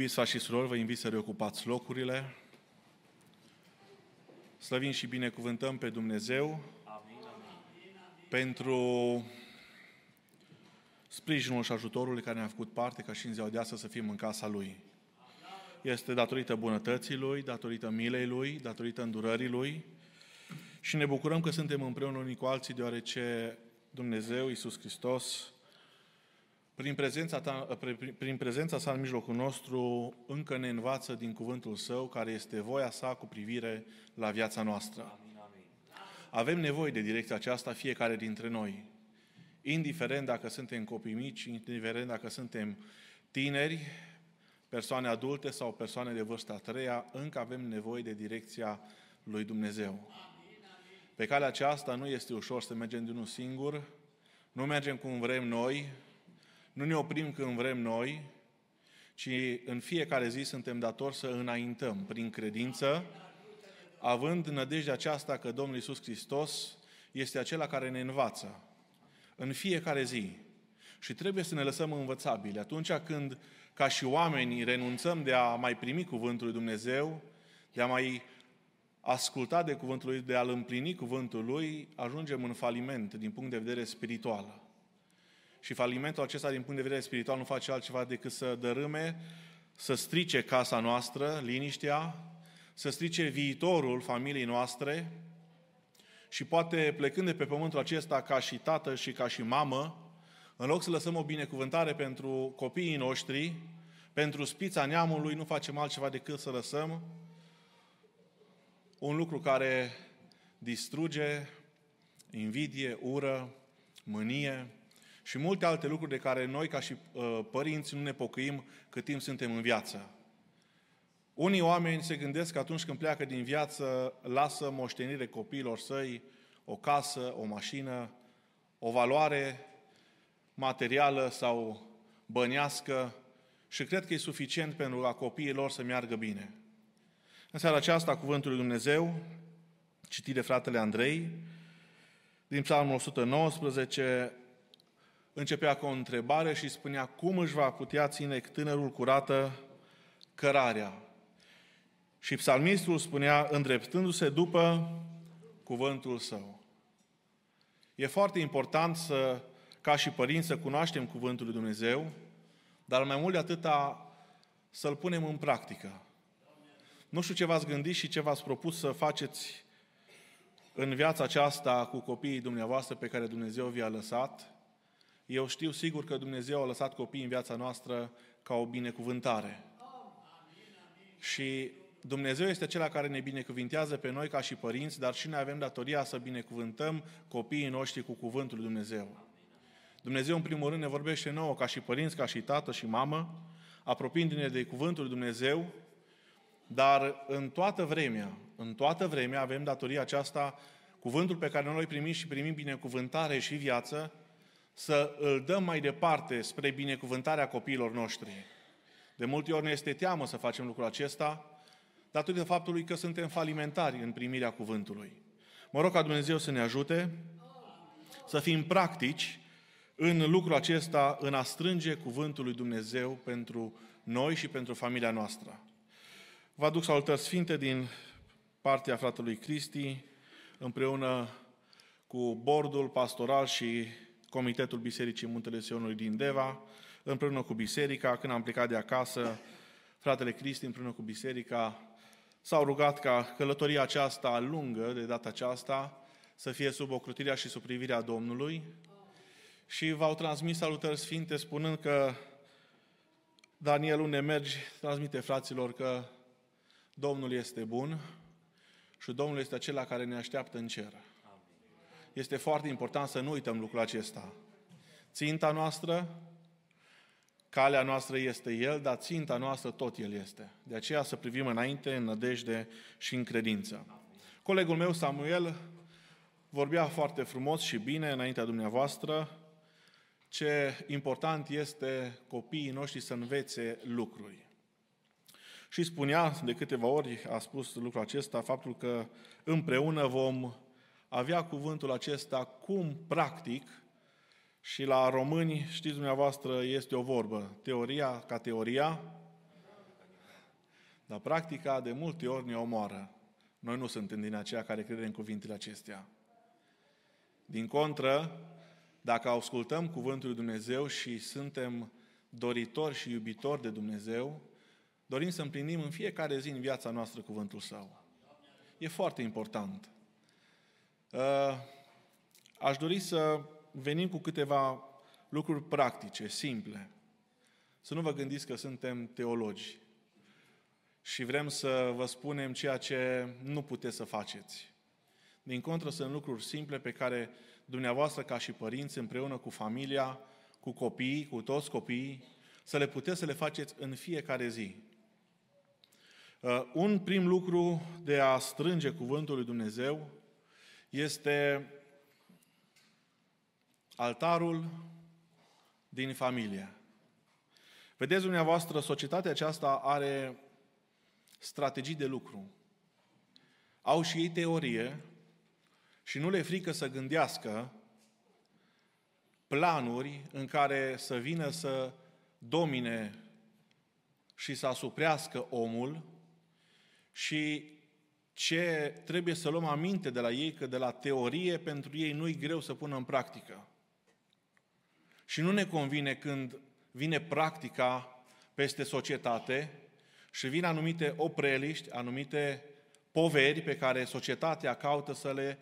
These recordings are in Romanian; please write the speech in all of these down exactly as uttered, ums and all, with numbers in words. iubiți frați și surori, vă invit să reocupați locurile. Slăvim și binecuvântăm pe Dumnezeu pentru sprijinul și ajutorul care ne-a făcut parte ca și în ziua de astăzi să fim în casa Lui. Este datorită bunătății Lui, datorită milei Lui, datorită îndurării Lui și ne bucurăm că suntem împreună unii cu alții, deoarece Dumnezeu, Iisus Hristos, prin prezența, ta, prin prezența sa în mijlocul nostru, încă ne învață din cuvântul Său, care este voia sa cu privire la viața noastră. Avem nevoie de direcția aceasta fiecare dintre noi. Indiferent dacă suntem copii mici, indiferent dacă suntem tineri, persoane adulte sau persoane de vârsta a treia, încă avem nevoie de direcția lui Dumnezeu. Pe calea aceasta nu este ușor să mergem de unul singur, nu mergem cum vrem noi, nu ne oprim când vrem noi, ci în fiecare zi suntem datori să înaintăm prin credință, având nădejdea aceasta că Domnul Iisus Hristos este acela care ne învață în fiecare zi. Și trebuie să ne lăsăm învățabili. Atunci când, ca și oamenii, renunțăm de a mai primi cuvântul lui Dumnezeu, de a mai asculta de cuvântul lui, de a-l împlini cuvântul lui, ajungem în faliment din punct de vedere spiritual. Și falimentul acesta din punct de vedere spiritual nu face altceva decât să dărâme, să strice casa noastră, liniștea, să strice viitorul familiei noastre și poate plecând de pe pământul acesta ca și tată și ca și mamă, în loc să lăsăm o binecuvântare pentru copiii noștri, pentru spița neamului, nu facem altceva decât să lăsăm un lucru care distruge, invidie, ură, mânie și multe alte lucruri de care noi, ca și uh, părinți, nu ne pocăim cât timp suntem în viață. Unii oameni se gândesc că atunci când pleacă din viață, lasă moștenire copiilor săi, o casă, o mașină, o valoare materială sau bănească și cred că e suficient pentru ca copiii lor să meargă bine. În seara aceasta, cuvântul lui Dumnezeu, citit de fratele Andrei, din Psalmul o sută nouăsprezece, începea cu o întrebare și spunea: cum își va putea ține tânărul curată cărarea? Și psalmistul spunea, îndreptându-se după cuvântul său. E foarte important să, ca și părinți, să cunoaștem cuvântul lui Dumnezeu, dar mai mult de atâta să-l punem în practică. Nu știu ce v-ați gândit și ce v-ați propus să faceți în viața aceasta cu copiii dumneavoastră pe care Dumnezeu vi-a lăsat. Eu știu sigur că Dumnezeu a lăsat copiii în viața noastră ca o binecuvântare. Și Dumnezeu este acela care ne binecuvintează pe noi ca și părinți, dar și noi avem datoria să binecuvântăm copiii noștri cu cuvântul lui Dumnezeu. Dumnezeu, în primul rând, ne vorbește nouă ca și părinți, ca și tată și mamă, apropiindu-ne de cuvântul lui Dumnezeu, dar în toată vremea, în toată vremea avem datoria aceasta, cuvântul pe care noi îl primim și primim binecuvântare și viață, să îl dăm mai departe spre binecuvântarea copiilor noștri. De multe ori ne este teamă să facem lucrul acesta, datorită faptului că suntem falimentari în primirea cuvântului. Mă rog ca Dumnezeu să ne ajute să fim practici în lucrul acesta, în a strânge cuvântul lui Dumnezeu pentru noi și pentru familia noastră. Vă aduc salutări sfinte din partea fratelui Cristi, împreună cu bordul pastoral și Comitetul Bisericii Muntele Sionului din Deva, împreună cu biserica. Când am plecat de acasă, fratele Cristi împreună cu biserica s-au rugat ca călătoria aceasta lungă, de data aceasta, să fie sub ocrotirea și sub privirea Domnului și v-au transmis salutări sfinte spunând că Daniel, unde mergi, transmite fraților că Domnul este bun și Domnul este acela care ne așteaptă în cer. Este foarte important să nu uităm lucrul acesta. Ținta noastră, calea noastră este El, dar ținta noastră tot El este. De aceea să privim înainte în nădejde și în credință. Colegul meu, Samuel, vorbea foarte frumos și bine înaintea dumneavoastră ce important este copiii noștri să învețe lucruri. Și spunea, de câteva ori a spus lucrul acesta, faptul că împreună vom avea cuvântul acesta cum practic și la români, știți dumneavoastră, este o vorbă. Teoria ca teoria, Dar practica de multe ori ne omoară. Noi nu suntem din aceia care crede în cuvintele acestea. Din contră, dacă ascultăm cuvântul lui Dumnezeu și suntem doritori și iubitori de Dumnezeu, dorim să împlinim în fiecare zi în viața noastră cuvântul Său. E foarte important. Aș dori să venim cu câteva lucruri practice, simple. Să nu vă gândiți că suntem teologi și vrem să vă spunem ceea ce nu puteți să faceți. Din contră, sunt lucruri simple pe care dumneavoastră, ca și părinți, împreună cu familia, cu copiii, cu toți copiii, să le puteți să le faceți în fiecare zi. Un prim lucru de a strânge cuvântul lui Dumnezeu este altarul din familie. Vedeți dumneavoastră, societatea aceasta are strategii de lucru. Au și ei teorie și nu le frică să gândească planuri în care să vină să domine și să asuprească omul și ce trebuie să luăm aminte de la ei, că de la teorie pentru ei nu-i greu să pună în practică. Și nu ne convine când vine practica peste societate și vin anumite opreliști, anumite poveri pe care societatea caută să le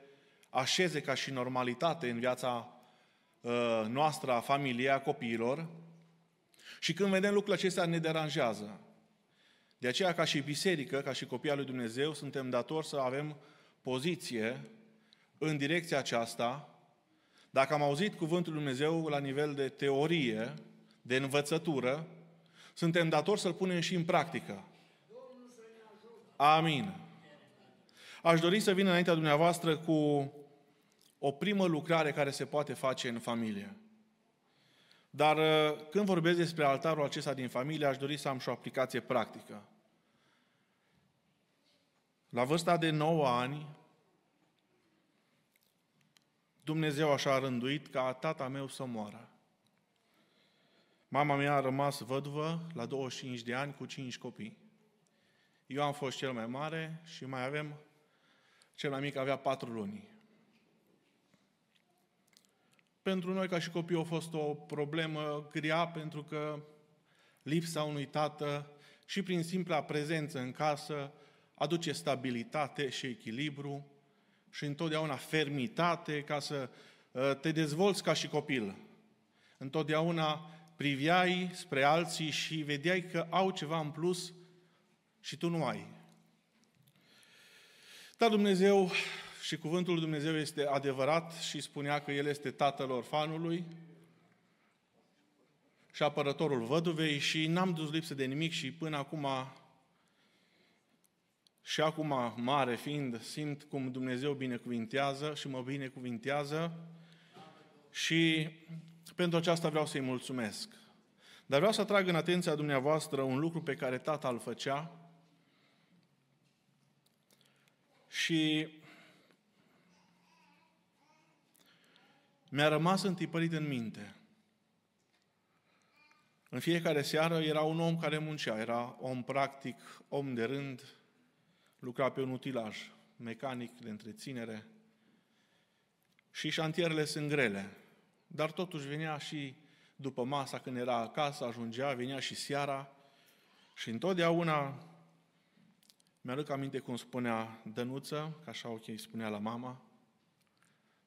așeze ca și normalitate în viața noastră, a familiei, a copiilor. Și când vedem lucrurile acestea, ne deranjează. De aceea, ca și biserică, ca și copii al lui Dumnezeu, suntem datori să avem poziție în direcția aceasta. Dacă am auzit cuvântul lui Dumnezeu la nivel de teorie, de învățătură, suntem datori să-l punem și în practică. Amin. Aș dori să vin înaintea dumneavoastră cu o primă lucrare care se poate face în familie. Dar când vorbesc despre altarul acesta din familie, aș dori să am și o aplicație practică. La vârsta de nouă ani, Dumnezeu așa a rânduit ca tata meu să moară. Mama mea a rămas văduvă la douăzeci și cinci de ani cu cinci copii. Eu am fost cel mai mare și mai avem, cel mai mic avea patru luni. Pentru noi, ca și copii, a fost o problemă grea, pentru că lipsa unui tată și prin simpla prezență în casă aduce stabilitate și echilibru și întotdeauna fermitate ca să te dezvolți ca și copil. Întotdeauna priveai spre alții și vedeai că au ceva în plus și tu nu ai. Dar Dumnezeu... Și cuvântul lui Dumnezeu este adevărat și spunea că El este tatăl orfanului și apărătorul văduvei și n-am dus lipsă de nimic și până acum, și acum mare fiind, simt cum Dumnezeu binecuvintează și mă binecuvintează și pentru aceasta vreau să-i mulțumesc. Dar vreau să atrag în atenția dumneavoastră un lucru pe care tata îl făcea și mi-a rămas întipărit în minte. În fiecare seară era un om care muncea, era om practic, om de rând, lucra pe un utilaj mecanic de întreținere și șantierele sunt grele, dar totuși venea și după masa când era acasă, ajungea, venea și seara și întotdeauna mi-aduc aminte cum spunea Dănuță, că așa ok spunea la mama,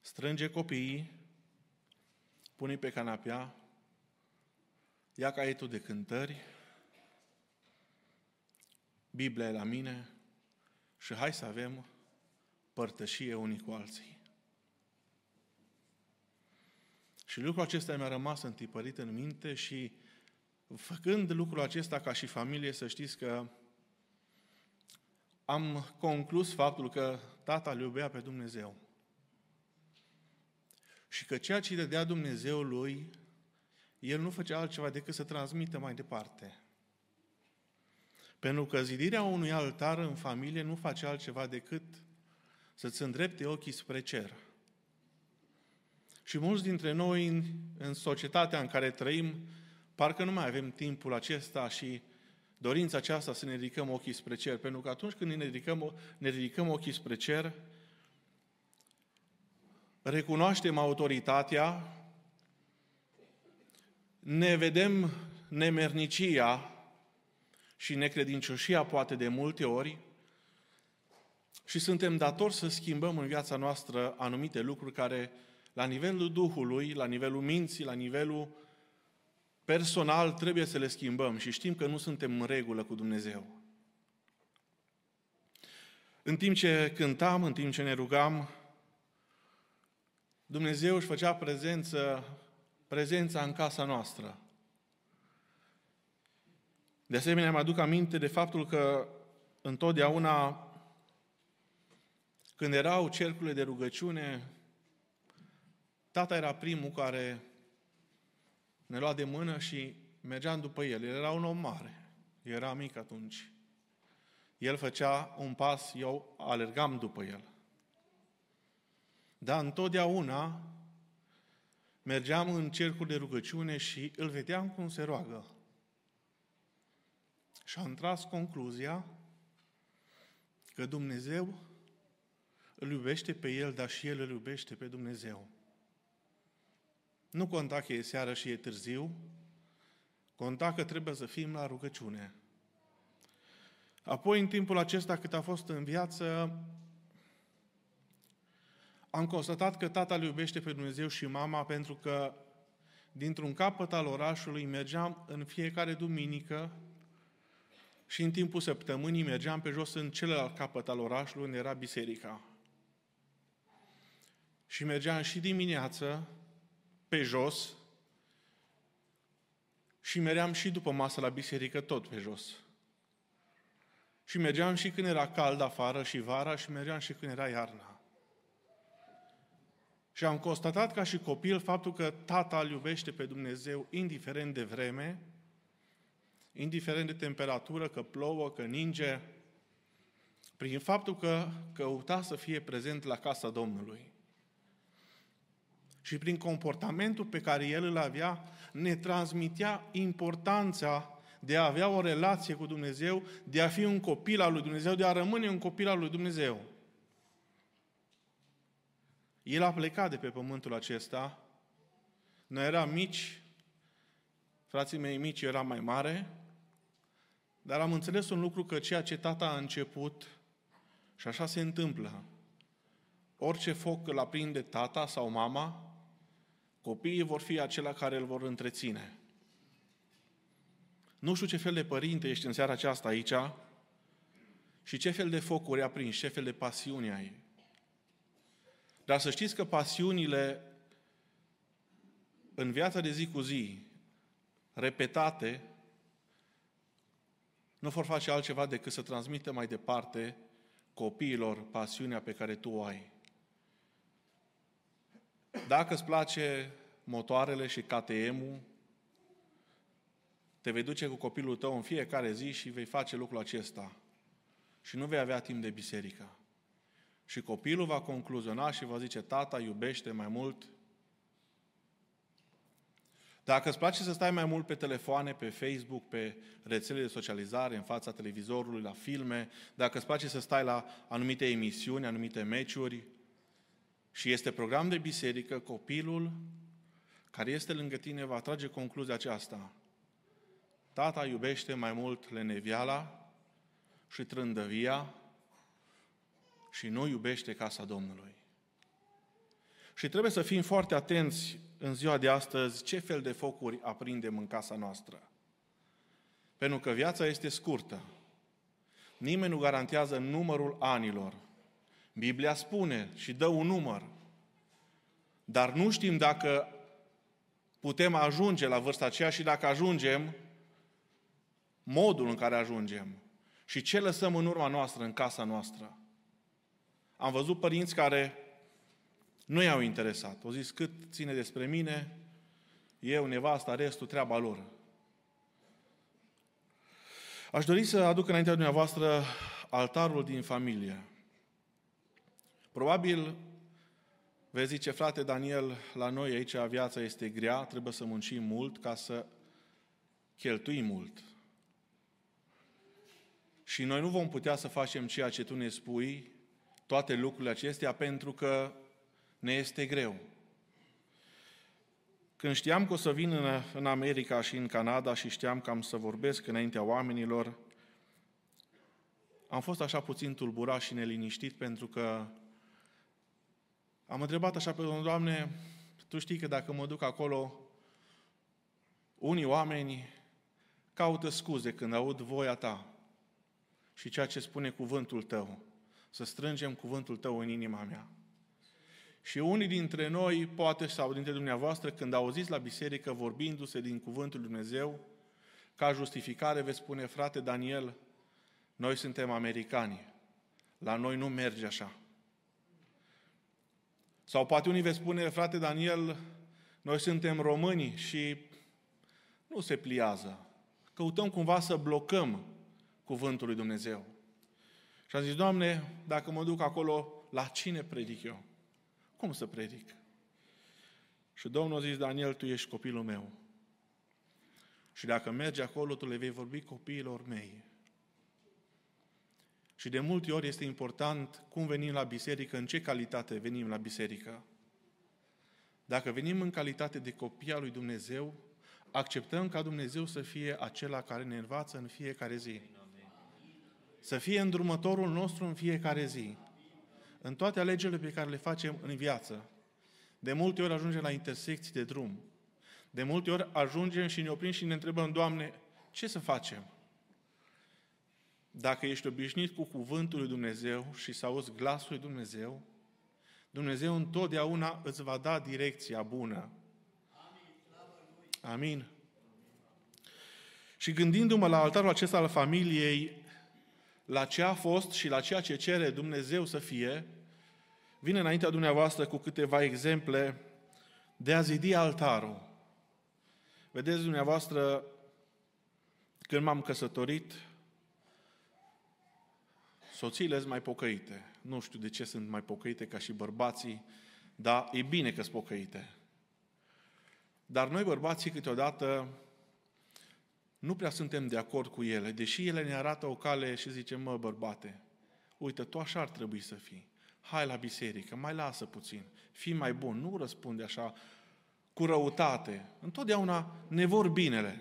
strânge copiii, pune-i pe canapea, ia caietul de cântări, Biblia e la mine și hai să avem părtășie unii cu alții. Și lucrul acesta mi-a rămas întipărit în minte și făcând lucrul acesta ca și familie, să știți că am conclus faptul că tata îl iubea pe Dumnezeu. Și că ceea ce îi dădea Dumnezeu lui, el nu făcea altceva decât să transmită mai departe. Pentru că zidirea unui altar în familie nu face altceva decât să-ți îndrepte ochii spre cer. Și mulți dintre noi, în societatea în care trăim, parcă nu mai avem timpul acesta și dorința aceasta să ne ridicăm ochii spre cer, pentru că atunci când ne ridicăm, ne ridicăm ochii spre cer, recunoaștem autoritatea, ne vedem nemernicia și necredincioșia poate de multe ori și suntem datori să schimbăm în viața noastră anumite lucruri care, la nivelul Duhului, la nivelul minții, la nivelul personal, trebuie să le schimbăm și știm că nu suntem în regulă cu Dumnezeu. În timp ce cântam, în timp ce ne rugam, Dumnezeu își făcea prezență, prezența în casa noastră. De asemenea, îmi aduc aminte de faptul că întotdeauna când erau cercurile de rugăciune, tata era primul care ne lua de mână și mergeam după el. El era un om mare. Eu eram mic atunci. El făcea un pas, eu alergam după el. Dar întotdeauna mergeam în cercul de rugăciune și îl vedeam cum se roagă. Și am tras concluzia că Dumnezeu îl iubește pe el, dar și el îl iubește pe Dumnezeu. Nu conta că e seară și e târziu, conta că trebuie să fim la rugăciune. Apoi, în timpul acesta cât a fost în viață, am constatat că tata îl iubește pe Dumnezeu și mama, pentru că dintr-un capăt al orașului mergeam în fiecare duminică și în timpul săptămânii mergeam pe jos în celălalt capăt al orașului, unde era biserica. Și mergeam și dimineață pe jos și meream și după masă la biserică tot pe jos. Și mergeam și când era cald afară și vara și mergeam și când era iarna. Și am constatat ca și copil faptul că tata îl iubește pe Dumnezeu indiferent de vreme, indiferent de temperatură, că plouă, că ninge, prin faptul că căuta să fie prezent la casa Domnului. Și prin comportamentul pe care el îl avea, ne transmitea importanța de a avea o relație cu Dumnezeu, de a fi un copil al lui Dumnezeu, de a rămâne un copil al lui Dumnezeu. El a plecat de pe pământul acesta. Noi eram mici, frații mei mici, eu eram mai mare, dar am înțeles un lucru, că ceea ce tata a început, și așa se întâmplă, orice foc îl aprinde tata sau mama, copiii vor fi acela care îl vor întreține. Nu știu ce fel de părinte ești în seara aceasta aici și ce fel de focuri aprinzi, ce fel de pasiuni ai. Dar să știți că pasiunile în viața de zi cu zi, repetate, nu vor face altceva decât să transmită mai departe copiilor pasiunea pe care tu o ai. Dacă îți place motoarele și K T M-ul, te vei duce cu copilul tău în fiecare zi și vei face lucrul acesta. Și nu vei avea timp de biserică. Și copilul va concluziona și va zice, tata iubește mai mult. Dacă îți place să stai mai mult pe telefoane, pe Facebook, pe rețelele de socializare, în fața televizorului, la filme, dacă îți place să stai la anumite emisiuni, anumite meciuri, și este program de biserică, copilul care este lângă tine va trage concluzia aceasta. Tata iubește mai mult leneviala și trândăvia și nu iubește casa Domnului. Și trebuie să fim foarte atenți în ziua de astăzi ce fel de focuri aprindem în casa noastră. Pentru că viața este scurtă. Nimeni nu garantează numărul anilor. Biblia spune și dă un număr. Dar nu știm dacă putem ajunge la vârsta aceea și dacă ajungem, modul în care ajungem și ce lăsăm în urma noastră, în casa noastră. Am văzut părinți care nu i-au interesat. Au zis, cât ține despre mine, eu, nevasta, restul, treaba lor. Aș dori să aduc înaintea dumneavoastră altarul din familie. Probabil vei zice, frate Daniel, la noi aici viața este grea, trebuie să muncim mult ca să cheltuim mult. Și noi nu vom putea să facem ceea ce Tu ne spui, toate lucrurile acestea, pentru că ne este greu. Când știam că o să vin în, în America și în Canada și știam că am să vorbesc înaintea oamenilor, am fost așa puțin tulburat și neliniștit, pentru că am întrebat așa pe Domnul: Doamne, Tu știi că dacă mă duc acolo, unii oameni caută scuze când aud voia Ta și ceea ce spune cuvântul Tău, să strângem cuvântul Tău în inima mea. Și unii dintre noi, poate, sau dintre dumneavoastră, când auziți la biserică vorbindu-se din cuvântul Lui Dumnezeu, ca justificare veți spune: frate Daniel, noi suntem americani, la noi nu merge așa. Sau poate unii veți spune: frate Daniel, noi suntem români și nu se pliază. Căutăm cumva să blocăm cuvântul lui Dumnezeu. Și am zis: Doamne, dacă mă duc acolo, la cine predic eu? Cum să predic? Și Domnul a zis: Daniel, tu ești copilul meu. Și dacă mergi acolo, tu le vei vorbi copiilor mei. Și de multe ori este important cum venim la biserică, în ce calitate venim la biserică. Dacă venim în calitate de copii al lui Dumnezeu, acceptăm ca Dumnezeu să fie acela care ne învață în fiecare zi. Să fie îndrumătorul nostru în fiecare zi. În toate alegerile pe care le facem în viață. De multe ori ajungem la intersecții de drum. De multe ori ajungem și ne oprim și ne întrebăm: Doamne, ce să facem? Dacă ești obișnuit cu cuvântul lui Dumnezeu și să auzi glasul lui Dumnezeu, Dumnezeu întotdeauna îți va da direcția bună. Amin. Și gândindu-mă la altarul acesta al familiei, la ce a fost și la ceea ce cere Dumnezeu să fie, vine înaintea dumneavoastră cu câteva exemple de a zidi altarul. Vedeți dumneavoastră, când m-am căsătorit, soțiile sunt mai pocăite. Nu știu de ce sunt mai pocăite ca și bărbații, dar e bine că sunt pocăite. Dar noi bărbații câteodată nu prea suntem de acord cu ele, deși ele ne arată o cale și zicem: mă, bărbate, uite, tu așa ar trebui să fii. Hai la biserică, mai lasă puțin, fii mai bun, nu răspunde așa cu răutate. Întotdeauna ne vor binele.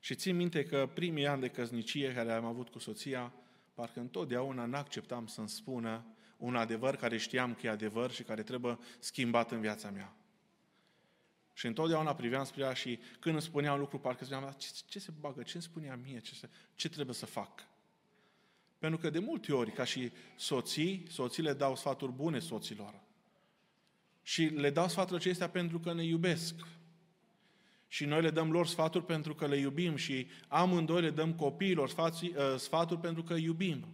Și țin minte că primii ani de căsnicie care am avut cu soția, parcă întotdeauna n-acceptam să-mi spună un adevăr care știam că e adevăr și care trebuie schimbat în viața mea. Și întotdeauna priveam spre ea și când îmi spunea un lucru, parcă spuneam: ce, ce se bagă, ce îmi spunea mie, ce, se, ce trebuie să fac? Pentru că de multe ori, ca și soții, soțiile dau sfaturi bune soților. Și le dau sfaturi acestea pentru că ne iubesc. Și noi le dăm lor sfaturi pentru că le iubim și amândoi le dăm copiilor sfaturi, sfaturi pentru că iubim.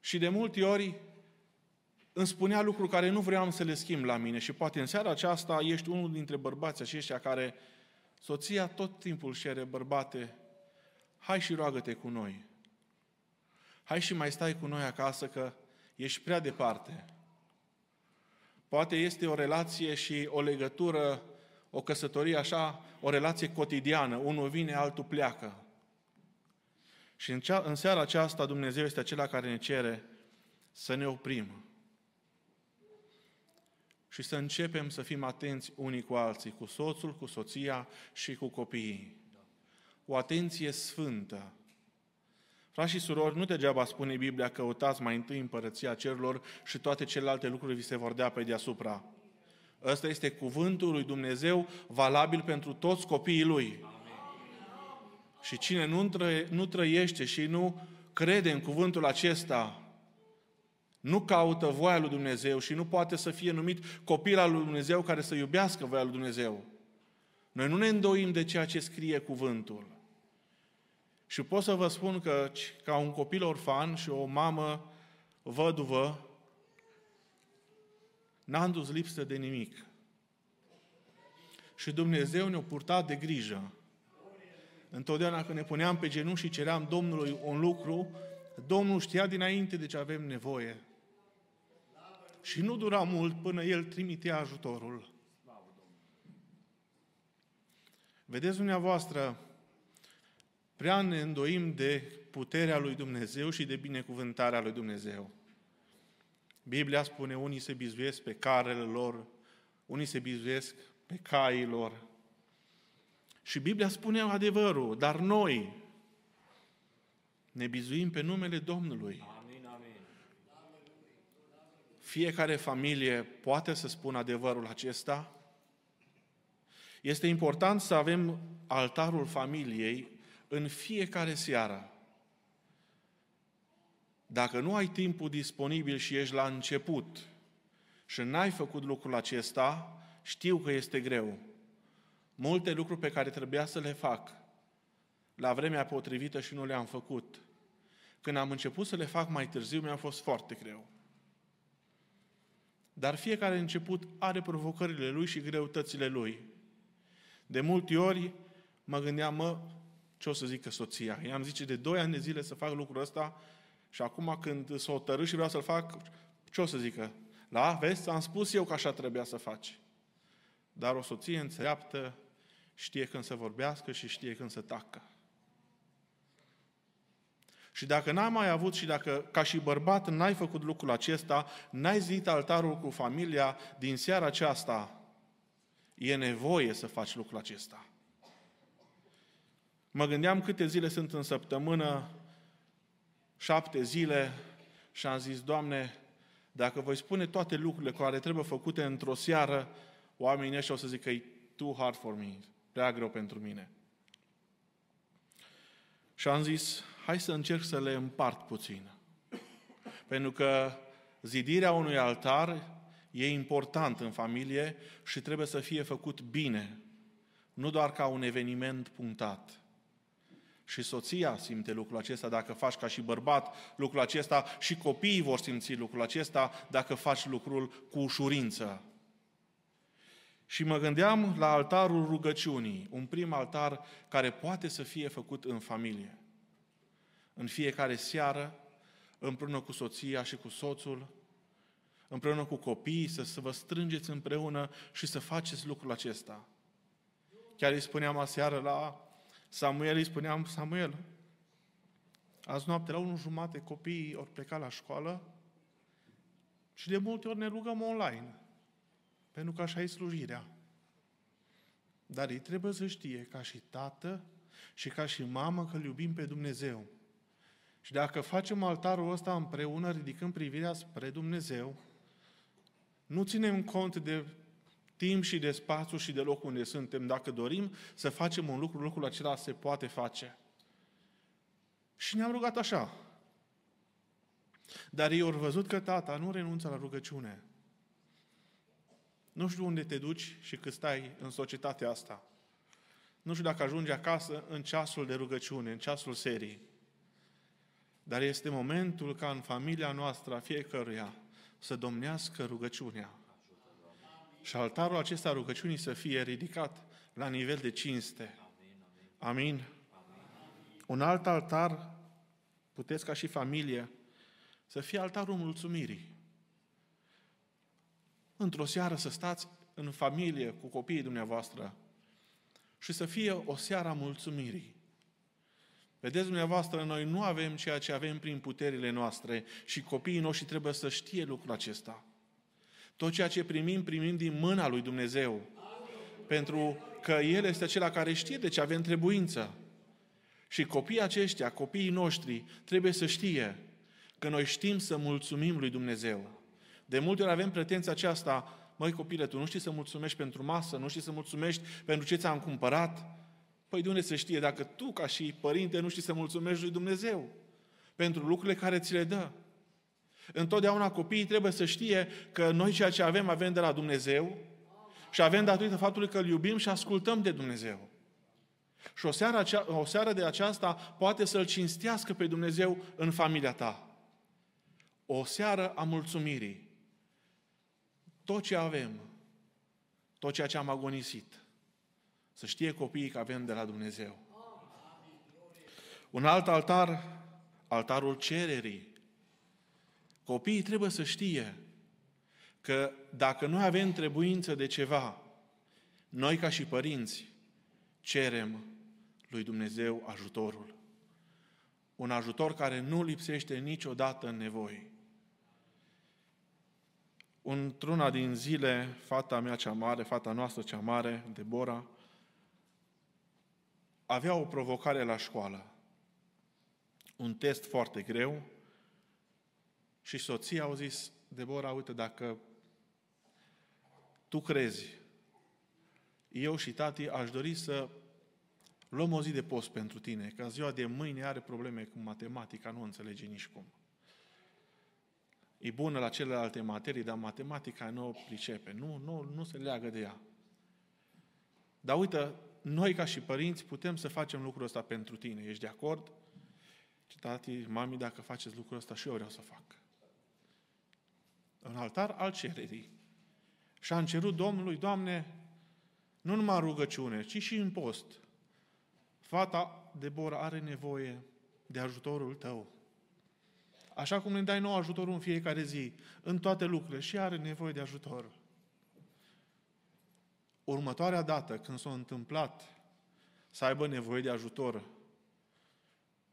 Și de multe ori îmi spunea lucruri care nu vreau să le schimb la mine. Și poate în seara aceasta ești unul dintre bărbații aceștia care soția tot timpul șere: bărbate, hai și roagă-te cu noi. Hai și mai stai cu noi acasă că ești prea departe. Poate este o relație și o legătură, o căsătorie așa, o relație cotidiană. Unul vine, altul pleacă. Și în, cea, în seara aceasta Dumnezeu este acela care ne cere să ne oprim. Și să începem să fim atenți unii cu alții, cu soțul, cu soția și cu copiii. O atenție sfântă. Frați și surori, nu degeaba spune Biblia: căutați mai întâi împărăția cerurilor și toate celelalte lucruri vi se vor dea pe deasupra. Ăsta este cuvântul lui Dumnezeu, valabil pentru toți copiii Lui. Amen. Și cine nu, tră- nu trăiește și nu crede în cuvântul acesta, nu caută voia lui Dumnezeu și nu poate să fie numit copil al lui Dumnezeu care să iubească voia lui Dumnezeu. Noi nu ne îndoim de ceea ce scrie cuvântul. Și pot să vă spun că ca un copil orfan și o mamă văduvă, n-am dus lipsă de nimic. Și Dumnezeu ne-a purtat de grijă. Întotdeauna când ne puneam pe genunchi și ceream Domnului un lucru, Domnul știa dinainte de ce avem nevoie. Și nu dura mult până El trimitea ajutorul. Vedeți dumneavoastră, prea ne îndoim de puterea lui Dumnezeu și de binecuvântarea lui Dumnezeu. Biblia spune, unii se bizuiesc pe carele lor, unii se bizuiesc pe caii lor. Și Biblia spune adevărul, dar noi ne bizuim pe numele Domnului. Amin, amin. Fiecare familie poate să spună adevărul acesta. Este important să avem altarul familiei în fiecare seară. Dacă nu ai timpul disponibil și ești la început și n-ai făcut lucrul acesta, știu că este greu. Multe lucruri pe care trebuia să le fac la vremea potrivită și nu le-am făcut. Când am început să le fac mai târziu, mi-a fost foarte greu. Dar fiecare început are provocările lui și greutățile lui. De multe ori mă gândeam, mă, ce o să zică soția? I-am zice de doi ani de zile să fac lucrul ăsta și acum când s-o hotărât și vreau să-l fac, ce o să zică? La, vezi, am spus eu că așa trebuia să faci. Dar o soție înțeleaptă știe când să vorbească și știe când să tacă. Și dacă n-ai mai avut și dacă, ca și bărbat, n-ai făcut lucrul acesta, n-ai zidit altarul cu familia din seara aceasta, e nevoie să faci lucrul acesta. Mă gândeam câte zile sunt în săptămână, șapte zile, și am zis, Doamne, dacă voi spune toate lucrurile care trebuie făcute într-o seară, oamenii ăștia o să zică, e too hard for me, prea greu pentru mine. Și am zis, hai să încerc să le împart puțin. Pentru că zidirea unui altar e important în familie și trebuie să fie făcut bine, nu doar ca un eveniment punctat. Și soția simte lucrul acesta dacă faci ca și bărbat lucrul acesta și copiii vor simți lucrul acesta dacă faci lucrul cu ușurință. Și mă gândeam la altarul rugăciunii, un prim altar care poate să fie făcut în familie. În fiecare seară, împreună cu soția și cu soțul, împreună cu copiii, să, să vă strângeți împreună și să faceți lucrul acesta. Chiar îi spuneam aseară la Samuel, îi spuneam, Samuel, azi noapte la unu jumate copiii ori pleca la școală și de multe ori ne rugăm online. Pentru că așa e slujirea. Dar ei trebuie să știe, ca și tată și ca și mamă, că îl iubim pe Dumnezeu. Și dacă facem altarul ăsta împreună, ridicând privirea spre Dumnezeu, nu ținem cont de timp și de spațiu și de locul unde suntem. Dacă dorim să facem un lucru, lucrul acela se poate face. Și ne-am rugat așa. Dar ei au văzut că tata nu renunță la rugăciune. Nu știu unde te duci și cât stai în societatea asta. Nu știu dacă ajungi acasă în ceasul de rugăciune, în ceasul serii. Dar este momentul ca în familia noastră, a fiecăruia, să domnească rugăciunea. Și altarul acesta rugăciunii să fie ridicat la nivel de cinste. Amin. Un alt altar, puteți ca și familie, să fie altarul mulțumirii. Într-o seară să stați în familie cu copiii dumneavoastră și să fie o seară a mulțumirii. Vedeți dumneavoastră, noi nu avem ceea ce avem prin puterile noastre și copiii noștri trebuie să știe lucrul acesta. Tot ceea ce primim, primim din mâna lui Dumnezeu. Pentru că El este acela care știe de ce avem trebuință. Și copiii aceștia, copiii noștri, trebuie să știe că noi știm să mulțumim lui Dumnezeu. De multe ori avem pretenția aceasta, măi copile, tu nu știi să mulțumești pentru masă, nu știi să mulțumești pentru ce ți-am cumpărat? Păi de unde se știe dacă tu, ca și părinte, nu știi să mulțumești lui Dumnezeu pentru lucrurile care ți le dă? Întotdeauna copiii trebuie să știe că noi ceea ce avem, avem de la Dumnezeu și avem datorită faptului că îl iubim și ascultăm de Dumnezeu. Și o seară, acea, o seară de aceasta poate să-L cinstească pe Dumnezeu în familia ta. O seară a mulțumirii. Tot ce avem, tot ceea ce am agonisit, să știe copiii că avem de la Dumnezeu. Un alt altar, altarul cererii. Copiii trebuie să știe că dacă noi avem trebuință de ceva, noi ca și părinți cerem lui Dumnezeu ajutorul. Un ajutor care nu lipsește niciodată în nevoi. Într-una din zile, fata mea cea mare, fata noastră cea mare, Deborah, avea o provocare la școală. Un test foarte greu și soția au zis: Deborah, uite, dacă tu crezi, eu și tati aș dori să luăm o zi de post pentru tine, că în ziua de mâine are probleme cu matematica, nu înțelege nici cum. E bună la celelalte materii, dar matematica nu o pricepe, nu, nu, nu se leagă de ea. Dar uite, noi ca și părinți putem să facem lucrul ăsta pentru tine, ești de acord? Tati, mami, dacă faceți lucrul ăsta și eu vreau să fac. În altar al cererii. Și am cerut Domnului: Doamne, nu numai rugăciune, ci și în post. Fata Deborah are nevoie de ajutorul Tău. Așa cum ne dai nou ajutorul în fiecare zi, în toate lucrurile, și are nevoie de ajutor. Următoarea dată, când s-a întâmplat să aibă nevoie de ajutor,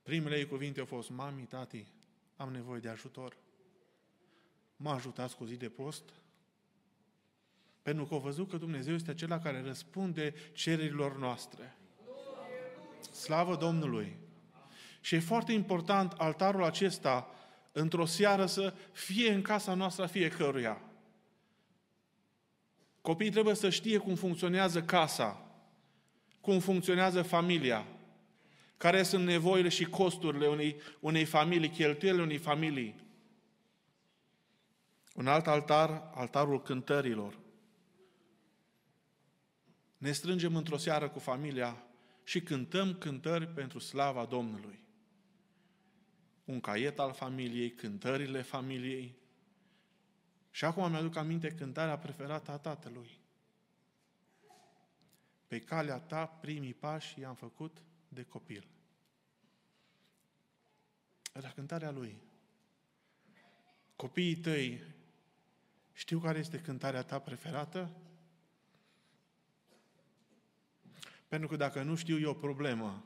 primele ei cuvinte au fost: mami, tati, am nevoie de ajutor. Mă ajutați cu zi de post? Pentru că au văzut că Dumnezeu este acela care răspunde cererilor noastre. Slavă Domnului! Și e foarte important altarul acesta într-o seară să fie în casa noastră fiecăruia. Copiii trebuie să știe cum funcționează casa, cum funcționează familia, care sunt nevoile și costurile unei, unei familii, cheltuielile unei familii. Un alt altar, altarul cântărilor. Ne strângem într-o seară cu familia și cântăm cântări pentru slava Domnului. Un caiet al familiei, cântările familiei. Și acum mi-aduc aminte cântarea preferată a tatălui. Pe calea ta primii pași i-am făcut de copil. Era cântarea lui. Copiii tăi, știu care este cântarea ta preferată? Pentru că dacă nu știu, e o problemă.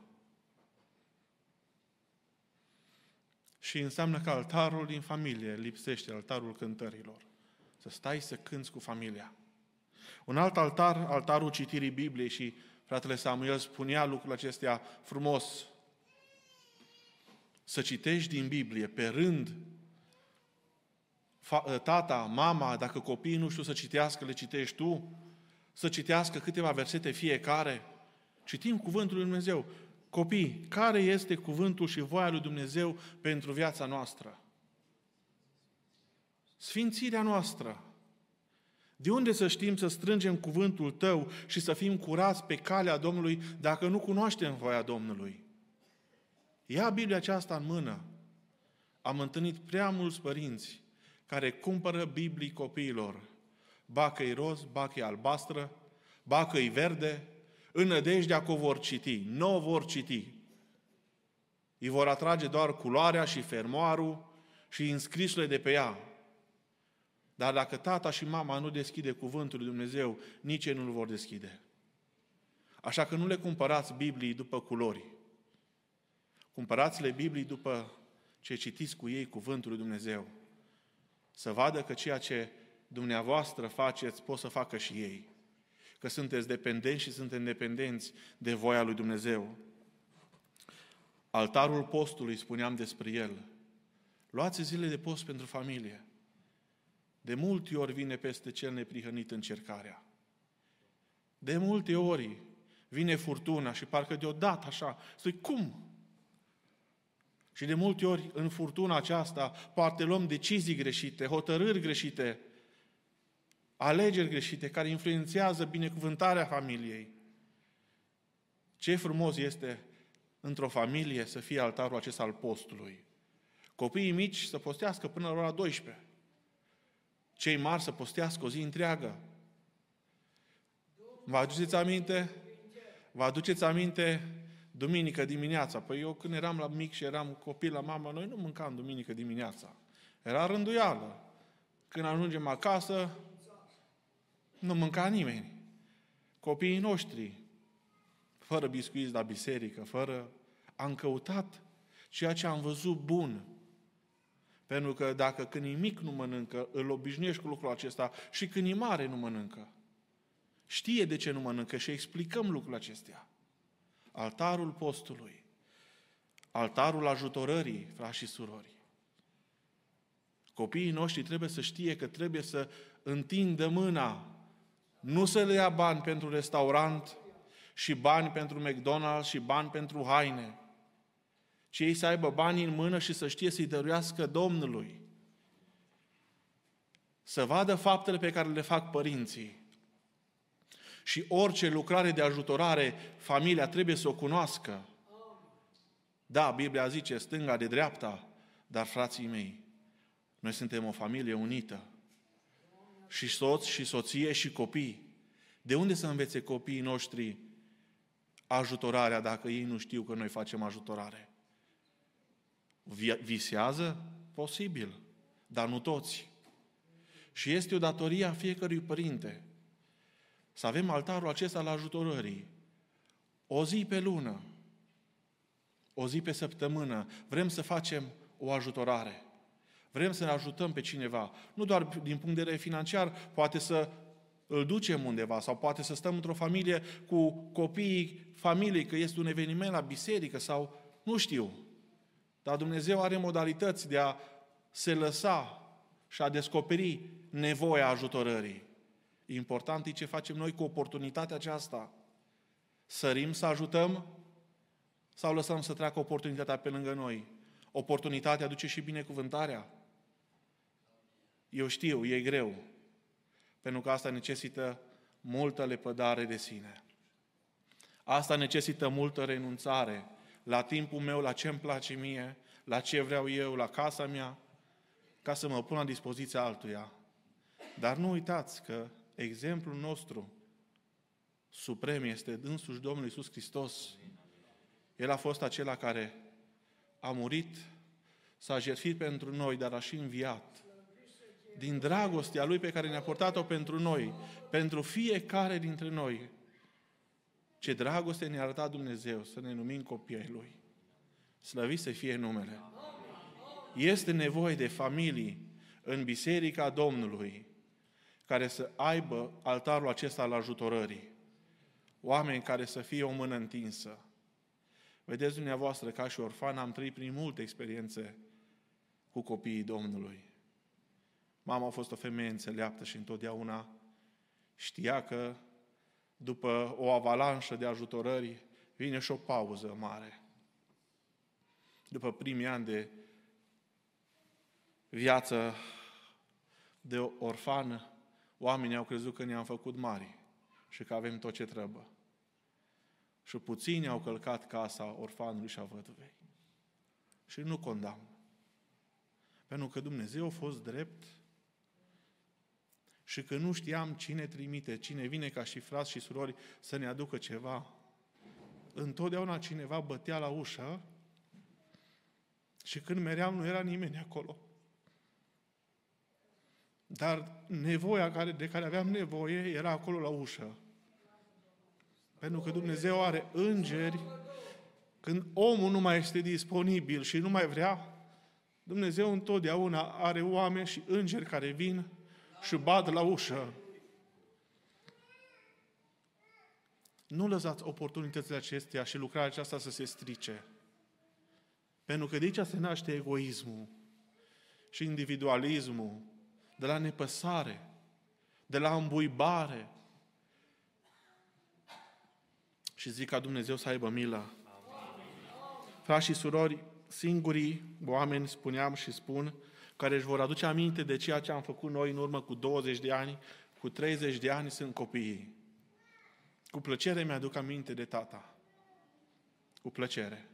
Și înseamnă că altarul din familie lipsește, altarul cântărilor. Să stai să cânți cu familia. Un alt altar, altarul citirii Bibliei, și fratele Samuel spunea lucrul acestea frumos. Să citești din Biblie, pe rând. Tata, mama, dacă copiii nu știu să citească, le citești tu. Să citească câteva versete fiecare. Citim Cuvântul lui Dumnezeu. Copii, care este cuvântul și voia lui Dumnezeu pentru viața noastră? Sfințirea noastră. De unde să știm să strângem cuvântul Tău și să fim curați pe calea Domnului dacă nu cunoaștem voia Domnului? Ia Biblia aceasta în mână. Am întâlnit prea mulți părinți care cumpără Biblii copiilor. Ba că-i roz, ba că-i albastră, ba că-i verde, în nădejdea că o vor citi. Nu o vor citi. Îi vor atrage doar culoarea și fermoarul și inscrisurile de pe ea. Dar dacă tata și mama nu deschide cuvântul lui Dumnezeu, nici ei nu-l vor deschide. Așa că nu le cumpărați Biblii după culori. Cumpărați-le Biblii după ce citiți cu ei cuvântul lui Dumnezeu. Să vadă că ceea ce dumneavoastră faceți, pot să facă și ei. Că sunteți dependenți și suntem dependenți de voia lui Dumnezeu. Altarul postului, spuneam despre el. Luați zile de post pentru familie. De multe ori vine peste cel neprihănit încercarea. De multe ori vine furtuna și parcă deodată așa, spui, cum? Și de multe ori în furtuna aceasta poate luăm decizii greșite, hotărâri greșite, alegeri greșite care influențează binecuvântarea familiei. Ce frumos este într-o familie să fie altarul acesta al postului. Copiii mici să postească până la ora douăsprezece. Cei mari să postească o zi întreagă. Vă aduceți aminte? Vă aduceți aminte duminică dimineața? Păi eu când eram la mic și eram copil la mama, noi nu mâncam duminică dimineața. Era rânduială. Când ajungem acasă, nu mânca nimeni. Copiii noștri, fără biscuiți la biserică, fără... Am căutat ceea ce am văzut bun. Pentru că dacă când e mic nu mănâncă, îl obișnuiești cu lucrul acesta și când e mare nu mănâncă. Știe de ce nu mănâncă și explicăm lucrul acestea. Altarul postului, altarul ajutorării, frați și surori. Copiii noștri trebuie să știe că trebuie să întindă mâna, nu să le ia bani pentru restaurant și bani pentru McDonald's și bani pentru haine, ci ei să aibă bani în mână și să știe să-i dăruiască Domnului. Să vadă faptele pe care le fac părinții. Și orice lucrare de ajutorare, familia trebuie să o cunoască. Da, Biblia zice stânga de dreapta, dar frații mei, noi suntem o familie unită. Și soț, și soție, și copii. De unde să învețe copiii noștri ajutorarea dacă ei nu știu că noi facem ajutorare? Visează? Posibil, dar nu toți. Și este o datorie a fiecărui părinte să avem altarul acesta la ajutorării. O zi pe lună, o zi pe săptămână, vrem să facem o ajutorare. Vrem să ne ajutăm pe cineva. Nu doar din punct de vedere financiar, poate să îl ducem undeva sau poate să stăm într-o familie cu copiii familiei, că este un eveniment la biserică sau nu știu. Dar Dumnezeu are modalități de a se lăsa și a descoperi nevoia ajutorării. Important e ce facem noi cu oportunitatea aceasta. Sărim să ajutăm sau lăsăm să treacă oportunitatea pe lângă noi? Oportunitatea aduce și binecuvântarea. Eu știu, e greu, pentru că asta necesită multă lepădare de sine. Asta necesită multă renunțare la timpul meu, la ce îmi place mie, la ce vreau eu, la casa mea, ca să mă pun la dispoziția altuia. Dar nu uitați că exemplul nostru suprem este însuși Domnul Iisus Hristos. El a fost acela care a murit, s-a jertfit pentru noi, dar a și înviat. Din dragostea Lui pe care ne-a purtat-o pentru noi, pentru fiecare dintre noi. Ce dragoste ne-a arătat Dumnezeu să ne numim copiii Lui. Slăvit să fie numele. Este nevoie de familii în Biserica Domnului care să aibă altarul acesta al ajutorării. Oameni care să fie o mână întinsă. Vedeți dumneavoastră, ca și orfan, am trăit prin multe experiențe cu copiii Domnului. Mama a fost o femeie înțeleaptă și întotdeauna știa că după o avalanșă de ajutorări vine și o pauză mare. După primii ani de viață de orfan, oamenii au crezut că ne-am făcut mari și că avem tot ce trebuie. Și puțini au călcat casa orfanului și a văduvei. Și nu condamn. Pentru că Dumnezeu a fost drept și că nu știam cine trimite, cine vine ca și frați și surori să ne aducă ceva. Întotdeauna cineva bătea la ușă și când meream nu era nimeni acolo. Dar nevoia de care aveam nevoie era acolo la ușă. Pentru că Dumnezeu are îngeri. Când omul nu mai este disponibil și nu mai vrea, Dumnezeu întotdeauna are oameni și îngeri care vin și bat la ușă. Nu lăsați oportunitățile acestea și lucrarea aceasta să se strice. Pentru că de aici se naște egoismul și individualismul, de la nepăsare, de la îmbuibare. Și zic ca Dumnezeu să aibă milă. Frați și surori, singurii oameni, spuneam și spun, care își vor aduce aminte de ceea ce am făcut noi în urmă cu douăzeci de ani, cu treizeci de ani, sunt copiii. Cu plăcere mi-aduc aminte de tata. Cu plăcere.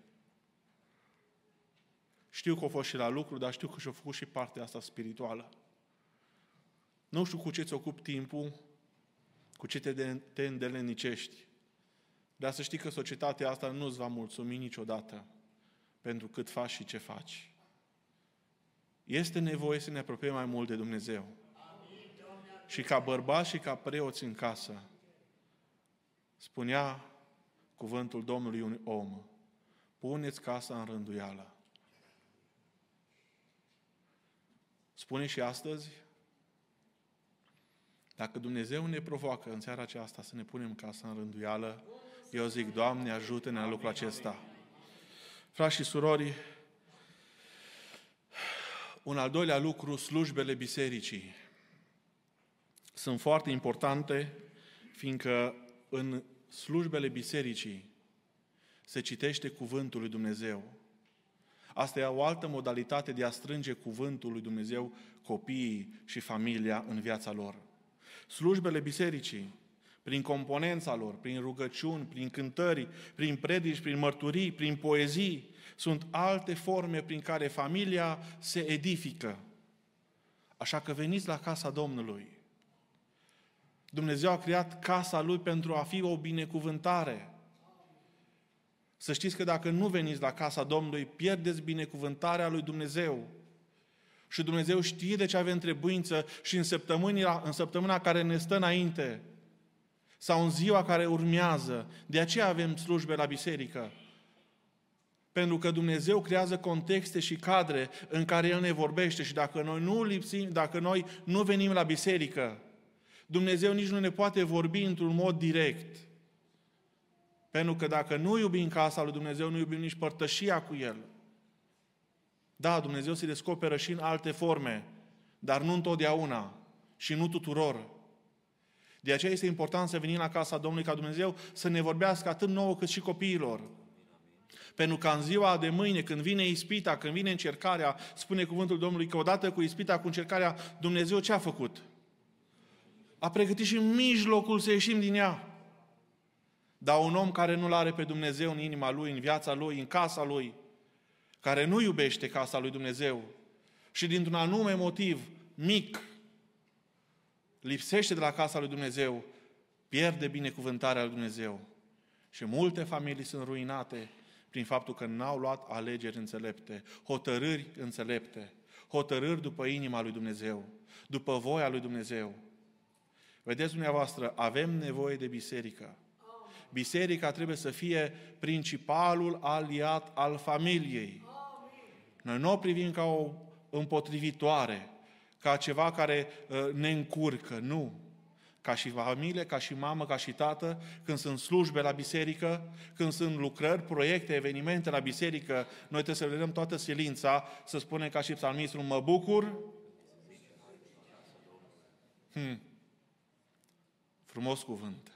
Știu că a fost și la lucru, dar știu că și-a făcut și partea asta spirituală. Nu știu cu ce îți ocupi timpul, cu ce te, te îndelenicești. Dar să știi că societatea asta nu îți va mulțumi niciodată pentru cât faci și ce faci. Este nevoie să ne apropiem mai mult de Dumnezeu. Și ca bărbați și ca preoți în casă. Spunea cuvântul Domnului unui om. Puneți casa în rânduială. Spune și astăzi, dacă Dumnezeu ne provoacă în seara aceasta să ne punem casa în rânduială, eu zic, Doamne, ajută-ne la lucrul acesta. Frați și surori, un al doilea lucru, slujbele bisericii. Sunt foarte importante, fiindcă în slujbele bisericii se citește cuvântul lui Dumnezeu. Asta e o altă modalitate de a strânge cuvântul lui Dumnezeu copiii și familia în viața lor. Slujbele bisericii, prin componența lor, prin rugăciuni, prin cântări, prin predici, prin mărturii, prin poezii, sunt alte forme prin care familia se edifică. Așa că veniți la casa Domnului. Dumnezeu a creat casa Lui pentru a fi o binecuvântare. Să știți că dacă nu veniți la casa Domnului, pierdeți binecuvântarea lui Dumnezeu. Și Dumnezeu știe de ce avem trebuință și în săptămâna, în săptămâna care ne stă înainte sau în ziua care urmează. De aceea avem slujbe la biserică. Pentru că Dumnezeu creează contexte și cadre în care El ne vorbește și dacă noi nu lipsim, dacă noi nu venim la biserică, Dumnezeu nici nu ne poate vorbi într-un mod direct. Pentru că dacă nu iubim casa lui Dumnezeu, nu iubim nici părtășia cu El. Da, Dumnezeu se descoperă și în alte forme, dar nu întotdeauna și nu tuturor. De aceea este important să venim la casa Domnului, ca Dumnezeu să ne vorbească atât nouă cât și copiilor. Pentru că în ziua de mâine, când vine ispita, când vine încercarea, spune cuvântul Domnului că odată cu ispita, cu încercarea, Dumnezeu ce a făcut? A pregătit și mijlocul să ieșim din ea. Dar un om care nu-L are pe Dumnezeu în inima lui, în viața lui, în casa lui, care nu iubește casa lui Dumnezeu și dintr-un anume motiv mic lipsește de la casa lui Dumnezeu, pierde binecuvântarea lui Dumnezeu. Și multe familii sunt ruinate prin faptul că n-au luat alegeri înțelepte, hotărâri înțelepte, hotărâri după inima lui Dumnezeu, după voia lui Dumnezeu. Vedeți dumneavoastră, avem nevoie de biserică. Biserica trebuie să fie principalul aliat al familiei. Noi nu o privim ca o împotrivitoare, ca ceva care ne încurcă, nu. Ca și familie, ca și mamă, ca și tată, când sunt slujbe la biserică, când sunt lucrări, proiecte, evenimente la biserică, noi trebuie să le dăm toată silința, să spunem ca și psalmistul, mă bucur. Hmm. Frumos cuvânt.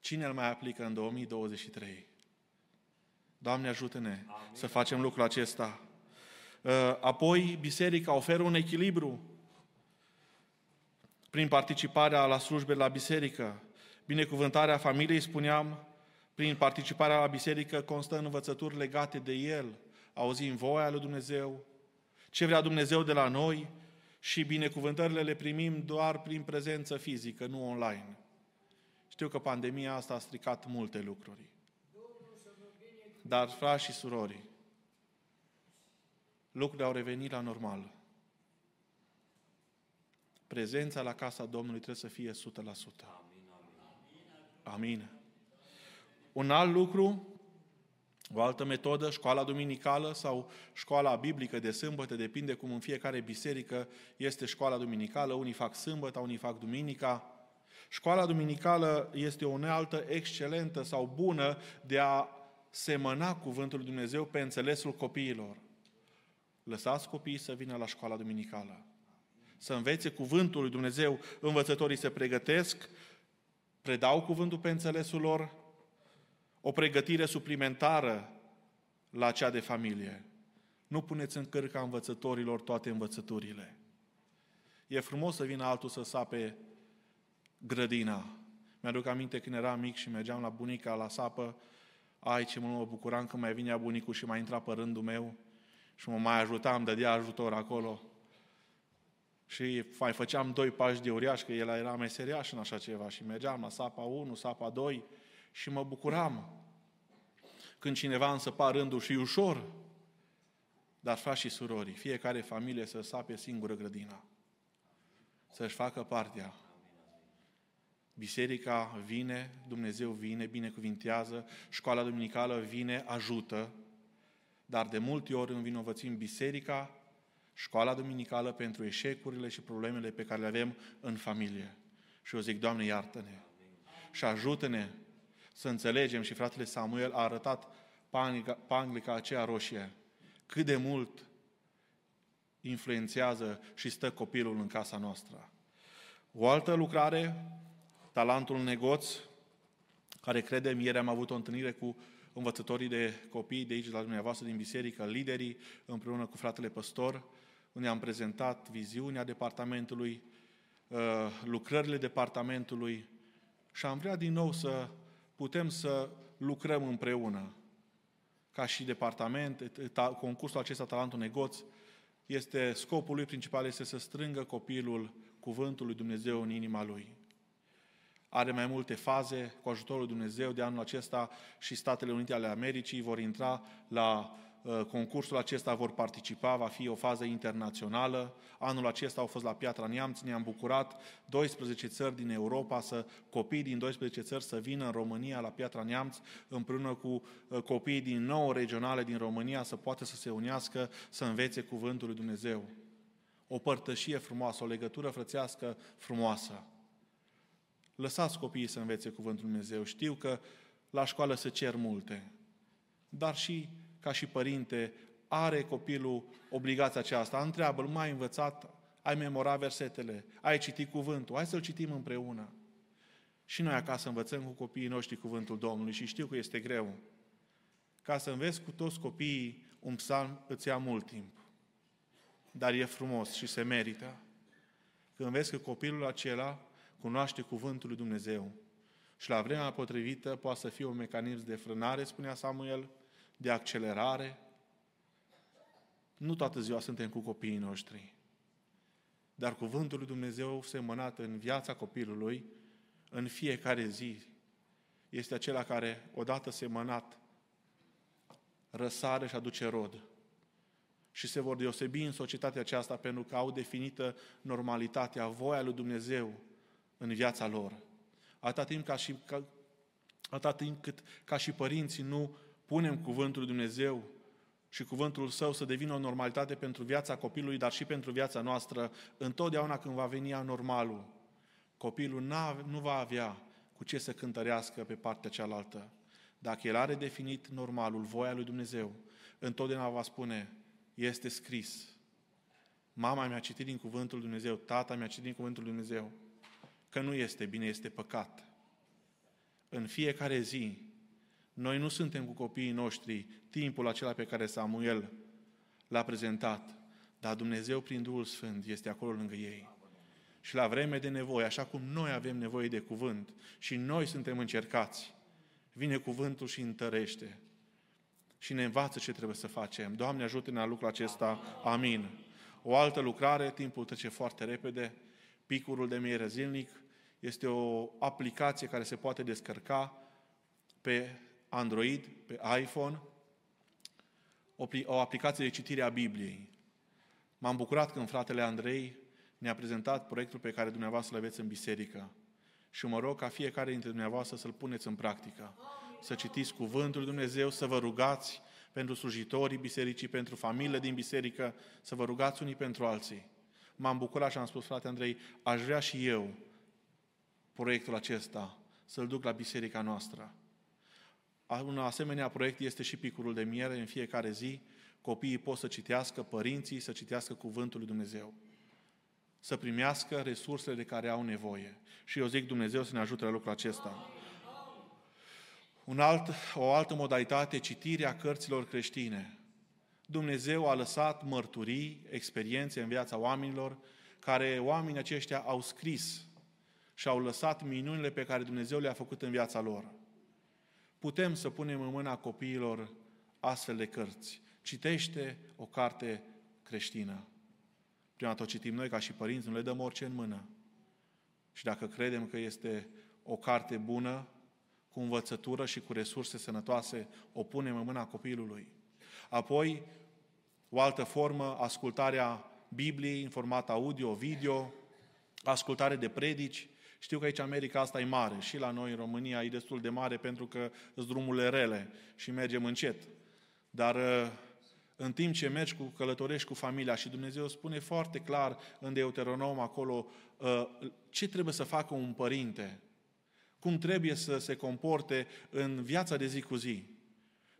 Cine îl mai aplică în două mii douăzeci și trei? Doamne, ajută-ne Amin. Să facem lucrul acesta. Apoi, biserica oferă un echilibru prin participarea la slujbe la biserică. Binecuvântarea familiei, spuneam, prin participarea la biserică constă în învățături legate de El, auzim voia lui Dumnezeu, ce vrea Dumnezeu de la noi și binecuvântările le primim doar prin prezență fizică, nu online. Știu că pandemia asta a stricat multe lucruri. Dar, frați și surori, lucrurile au revenit la normal. Prezența la casa Domnului trebuie să fie o sută la sută. Amin, amin. Amin. Un alt lucru, o altă metodă, școala duminicală sau școala biblică de sâmbătă, depinde cum în fiecare biserică este școala duminicală, unii fac sâmbătă, unii fac duminica. Școala duminicală este o unealtă excelentă sau bună de a semăna cuvântul lui Dumnezeu pe înțelesul copiilor. Lăsați copiii să vină la școala duminicală, să învețe cuvântul lui Dumnezeu. Învățătorii se pregătesc, predau cuvântul pe înțelesul lor, o pregătire suplimentară la cea de familie. Nu puneți în cârca învățătorilor toate învățăturile. E frumos să vină altul să sape grădina. Mi-aduc aminte când eram mic și mergeam la bunica la sapă, ai ce mă bucuram când mai vinea bunicul și mai intra pe rândul meu și mă mai ajutam, dădea ajutor acolo. Și mai făceam doi pași de uriaș, că el era meseriaș în așa ceva și mergeam la sapa unu, sapa doi și mă bucuram. Când cineva însăpa rândul și ușor, dar frați și surori, fiecare familie să sape singură grădina, să-și facă partea. Biserica vine, Dumnezeu vine, binecuvintează, școala duminicală vine, ajută, dar de multe ori învinovățim biserica, școala duminicală pentru eșecurile și problemele pe care le avem în familie. Și eu zic, Doamne, iartă-ne și ajută-ne să înțelegem, și fratele Samuel a arătat panglica aceea roșie, cât de mult influențează și stă copilul în casa noastră. O altă lucrare, talentul negoț, care credem, ieri am avut o întâlnire cu învățătorii de copii de aici, de la dumneavoastră, din biserică, liderii, împreună cu fratele păstor, unde am prezentat viziunea departamentului, lucrările departamentului și am vrea din nou să putem să lucrăm împreună. Ca și departament, concursul acesta, talentul negoț, este, scopul lui principal este să strângă copilul cuvântul lui Dumnezeu în inima lui. Are mai multe faze, cu ajutorul lui Dumnezeu, de anul acesta și Statele Unite ale Americii vor intra la uh, concursul acesta, vor participa, va fi o fază internațională. Anul acesta au fost la Piatra Neamț, ne-am bucurat, doisprezece țări din Europa, să copii din doisprezece țări să vină în România la Piatra Neamț, împreună cu uh, copiii din nouă regionale din România, să poată să se unească, să învețe cuvântul lui Dumnezeu. O părtășie frumoasă, o legătură frățească frumoasă. Lăsați copiii să învețe cuvântul lui Dumnezeu. Știu că la școală se cer multe, dar și ca și părinte are copilul obligația aceasta. Întreabă-l, mai învățat, ai memorat versetele, ai citit cuvântul, hai să-l citim împreună. Și noi acasă învățăm cu copiii noștri cuvântul Domnului și știu că este greu. Ca să înveți cu toți copiii un psalm îți ia mult timp, dar e frumos și se merită. Când vezi că copilul acela cunoaște cuvântul lui Dumnezeu și la vremea potrivită poate să fie un mecanism de frânare, spunea Samuel, de accelerare. Nu toată ziua suntem cu copiii noștri, dar cuvântul lui Dumnezeu semănat în viața copilului, în fiecare zi, este acela care, odată semănat, răsare și aduce rod. Și se vor deosebi în societatea aceasta pentru că au definită normalitatea, voia lui Dumnezeu în viața lor. Atâta timp, ca și, ca, atâta timp cât ca și părinții nu punem cuvântul lui Dumnezeu și cuvântul Său să devină o normalitate pentru viața copilului, dar și pentru viața noastră, întotdeauna când va veni anormalul, copilul nu va avea cu ce să cântărească pe partea cealaltă. Dacă el are definit normalul, voia lui Dumnezeu, întotdeauna va spune, este scris. Mama mi-a citit din cuvântul lui Dumnezeu, tata mi-a citit din cuvântul lui Dumnezeu. Că nu este bine, este păcat. În fiecare zi, noi nu suntem cu copiii noștri timpul acela pe care Samuel l-a prezentat, dar Dumnezeu, prin Duhul Sfânt, este acolo lângă ei. Și la vreme de nevoie, așa cum noi avem nevoie de cuvânt și noi suntem încercați, vine cuvântul și întărește și ne învață ce trebuie să facem. Doamne, ajută-ne la lucrul acesta. Amin. O altă lucrare, timpul trece foarte repede, picurul de mieră zilnic, este o aplicație care se poate descărca pe Android, pe iPhone, o aplicație de citire a Bibliei. M-am bucurat când fratele Andrei ne-a prezentat proiectul pe care dumneavoastră îl aveți în biserică. Și mă rog ca fiecare dintre dumneavoastră să-l puneți în practică. Să citiți cuvântul lui Dumnezeu, să vă rugați pentru slujitorii bisericii, pentru familiile din biserică, să vă rugați unii pentru alții. M-am bucurat și am spus, frate Andrei, aș vrea și eu proiectul acesta să-l duc la biserica noastră. Un asemenea proiect este și picurul de miere. În fiecare zi copiii pot să citească, părinții să citească cuvântul lui Dumnezeu. Să primească resursele de care au nevoie. Și eu zic, Dumnezeu să ne ajute la lucrul acesta. Un alt, o altă modalitate, citirea cărților creștine. Dumnezeu a lăsat mărturii, experiențe în viața oamenilor, care oamenii aceștia au scris și au lăsat minunile pe care Dumnezeu le-a făcut în viața lor. Putem să punem în mâna copiilor astfel de cărți. Citește o carte creștină. Prima dată o citim noi ca și părinți, nu le dăm orice în mână. Și dacă credem că este o carte bună, cu învățătură și cu resurse sănătoase, o punem în mâna copilului. Apoi, o altă formă, ascultarea Bibliei în format audio, video, ascultare de predici. Știu că aici America asta e mare și la noi în România e destul de mare pentru că sunt drumurile rele și mergem încet. Dar în timp ce mergi cu călătorești cu familia și Dumnezeu spune foarte clar în Deuteronom acolo ce trebuie să facă un părinte, cum trebuie să se comporte în viața de zi cu zi.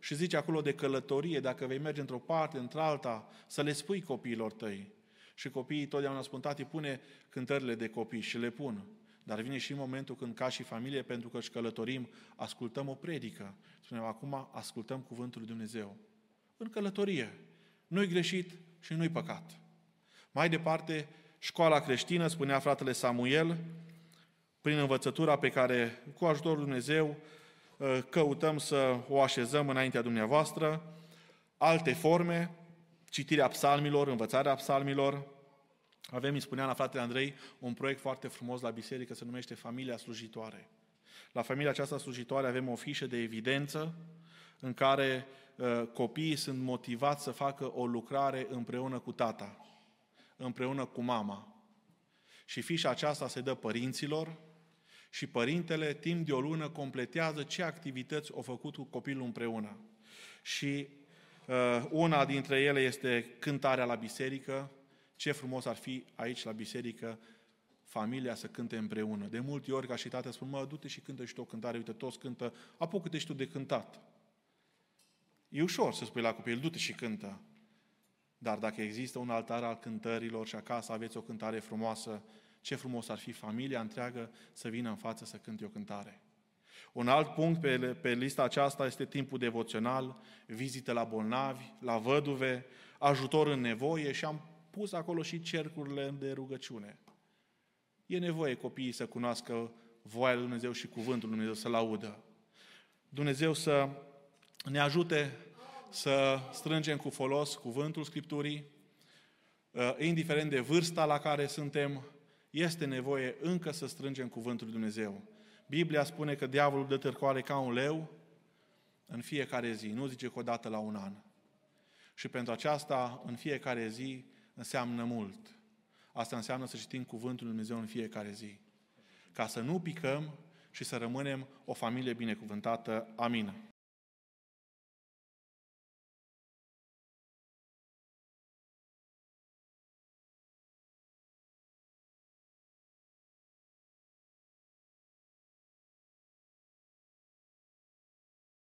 Și zice acolo de călătorie, dacă vei merge într-o parte, într-alta, să le spui copiilor tăi. Și copiii totdeauna spun, tati, pune cântările de copii și le pun. Dar vine și momentul când, ca și familie, pentru că își călătorim, ascultăm o predică. Spunem, acum ascultăm Cuvântul lui Dumnezeu. În călătorie. Nu-i greșit și nu-i păcat. Mai departe, școala creștină, spunea fratele Samuel, prin învățătura pe care, cu ajutorul Dumnezeu, căutăm să o așezăm înaintea dumneavoastră, alte forme, citirea psalmilor, învățarea psalmilor. Avem, îi spunea la fratele Andrei, un proiect foarte frumos la biserică, se numește Familia Slujitoare. La familia aceasta slujitoare avem o fișă de evidență în care uh, copiii sunt motivați să facă o lucrare împreună cu tata, împreună cu mama. Și fișa aceasta se dă părinților și părintele, timp de o lună, completează ce activități au făcut cu copilul împreună. Și uh, una dintre ele este cântarea la biserică. Ce frumos ar fi aici, la biserică, familia să cânte împreună. De multe ori, ca și tată, spun, mă, du-te și cântă și tu o cântare, uite, toți cântă, apucă-te și tu de cântat. E ușor să spui la copil, du-te și cântă. Dar dacă există un altar al cântărilor și acasă aveți o cântare frumoasă, ce frumos ar fi familia întreagă să vină în față să cânte o cântare. Un alt punct pe, pe lista aceasta este timpul devoțional, vizite la bolnavi, la văduve, ajutor în nevoie și am pus acolo și cercurile de rugăciune. E nevoie copiii să cunoască voia lui Dumnezeu și cuvântul lui Dumnezeu, să-L audă. Dumnezeu să ne ajute să strângem cu folos cuvântul Scripturii, indiferent de vârsta la care suntem, este nevoie încă să strângem cuvântul lui Dumnezeu. Biblia spune că diavolul dă târcoare ca un leu în fiecare zi, nu zice că o dată la un an. Și pentru aceasta, în fiecare zi, înseamnă mult. Asta înseamnă să citim Cuvântul Lui Dumnezeu în fiecare zi. Ca să nu picăm și să rămânem o familie binecuvântată. Amin.